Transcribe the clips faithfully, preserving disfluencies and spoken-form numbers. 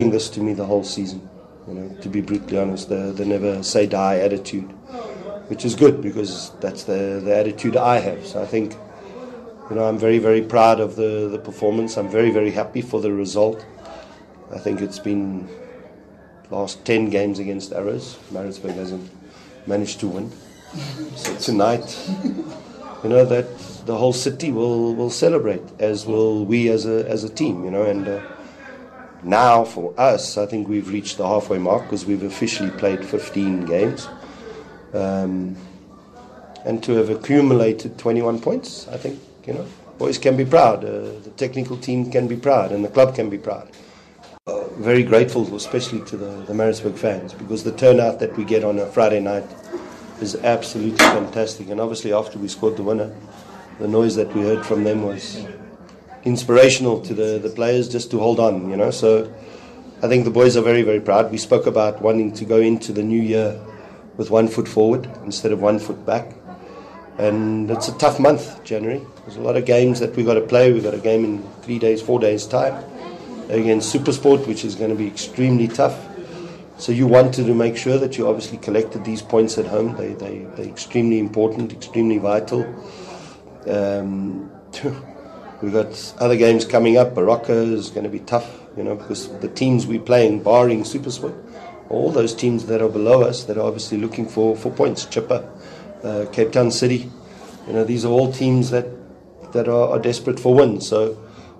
This to me the whole season, you know, to be brutally honest, the, the never say die attitude, which is good because that's the, the attitude I have. So I think, you know, I'm very, very proud of the, the performance. I'm very, very happy for the result. I think it's been the last ten games against Arrows. Maritzburg hasn't managed to win. So tonight, you know, that the whole city will, will celebrate, as will we as a as a team, you know, and uh, now, for us, I think we've reached the halfway mark because we've officially played fifteen games. Um, and to have accumulated twenty-one points, I think, you know, boys can be proud. Uh, the technical team can be proud and the club can be proud. Uh, very grateful, especially to the, the Maritzburg fans, because the turnout that we get on a Friday night is absolutely fantastic. And obviously, after we scored the winner, the noise that we heard from them was inspirational to the, the players just to hold on, you know. So I think the boys are very, very proud. We spoke about wanting to go into the new year with one foot forward instead of one foot back. And it's a tough month, January. There's a lot of games that we've got to play. We've got a game in three days, four days' time against SuperSport, which is going to be extremely tough. So you wanted to make sure that you obviously collected these points at home. They, they, they're extremely important, extremely vital. Um... We've got other games coming up. Baroka is going to be tough, you know, because the teams we're playing, barring SuperSport, all those teams that are below us that are obviously looking for, for points, Chipper, uh, Cape Town City, you know, these are all teams that that are, are desperate for wins. So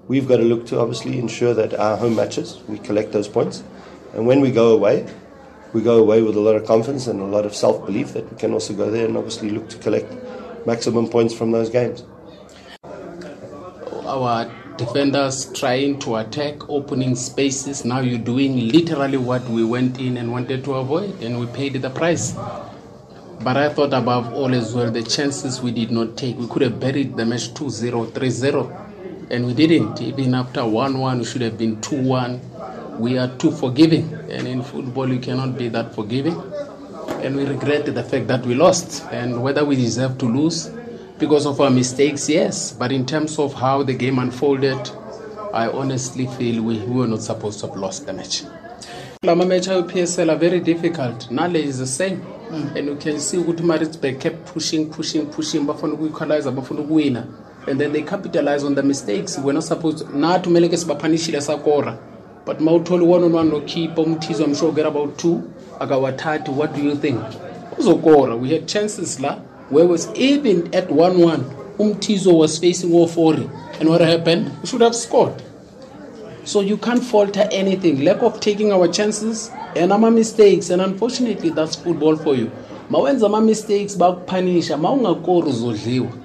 we've got to look to obviously ensure that our home matches, we collect those points. And when we go away, we go away with a lot of confidence and a lot of self-belief that we can also go there and obviously look to collect maximum points from those games. Our defenders trying to attack, opening spaces. Now you're doing literally what we went in and wanted to avoid, and we paid the price. But I thought above all as well, the chances we did not take. We could have buried the match two zero, three zero, and we didn't. Even after one one, we should have been two one. We are too forgiving, and in football you cannot be that forgiving. And we regret the fact that we lost, and whether we deserve to lose, because of our mistakes, yes. But in terms of how the game unfolded, I honestly feel we, we were not supposed to have lost the match. The matches with P S L are very difficult. Nale is the same. Mm. And you can see Maritzburg kept pushing, pushing, pushing. And then they capitalized on the mistakes. We're not supposed to. But Mautoli one-on-one no keep. I'm sure get about two. What do you think? We had chances la. Whereas even at one one, Umtizo was facing Ofori. And what happened? We should have scored. So you can't falter anything. Lack of taking our chances and our mistakes. And unfortunately, that's football for you. Mawenza ma mistakes, back punish. Maunga koru zodliwa.